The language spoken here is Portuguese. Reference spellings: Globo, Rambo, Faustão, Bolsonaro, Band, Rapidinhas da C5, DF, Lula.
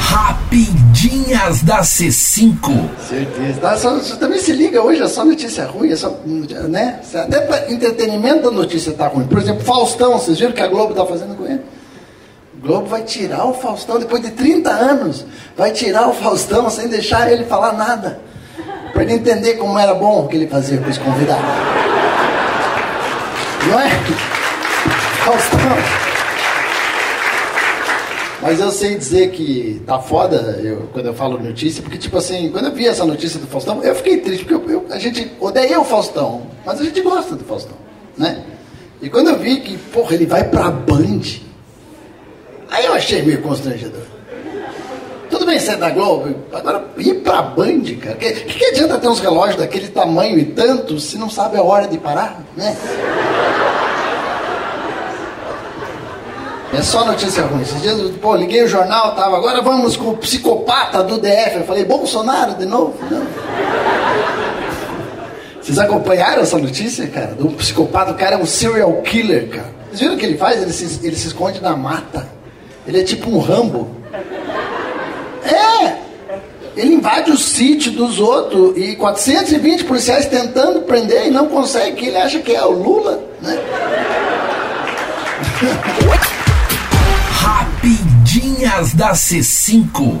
Rapidinhas da C5. Certeza. Você também se liga hoje, é só notícia ruim, é só, né? Até para entretenimento da notícia tá ruim. Por exemplo, Faustão, vocês viram o que a Globo tá fazendo com ele? O Globo vai tirar o Faustão, depois de 30 anos, vai tirar o Faustão sem deixar ele falar nada. Para ele entender como era bom o que ele fazia com os convidados. Não é? Faustão. Mas eu sei dizer que tá foda quando eu falo notícia, porque tipo assim, quando eu vi essa notícia do Faustão, eu fiquei triste, porque a gente odeia o Faustão, mas a gente gosta do Faustão, né? E quando eu vi que, porra, ele vai pra Band, aí eu achei meio constrangedor. Tudo bem ser da Globo, agora ir pra Band, cara, que adianta ter uns relógios daquele tamanho e tanto, se não sabe a hora de parar, né? É só notícia ruim. Esses dias, pô, liguei o jornal, tava, agora vamos com o psicopata do DF. Eu falei, Bolsonaro de novo? Não. Vocês acompanharam essa notícia, cara? Do psicopata, o cara é um serial killer, cara. Vocês viram o que ele faz? Ele se esconde na mata. Ele é tipo um Rambo. É! Ele invade o sítio dos outros e 420 policiais tentando prender e não consegue, que ele acha que é o Lula, né? Rapidinhas da C5.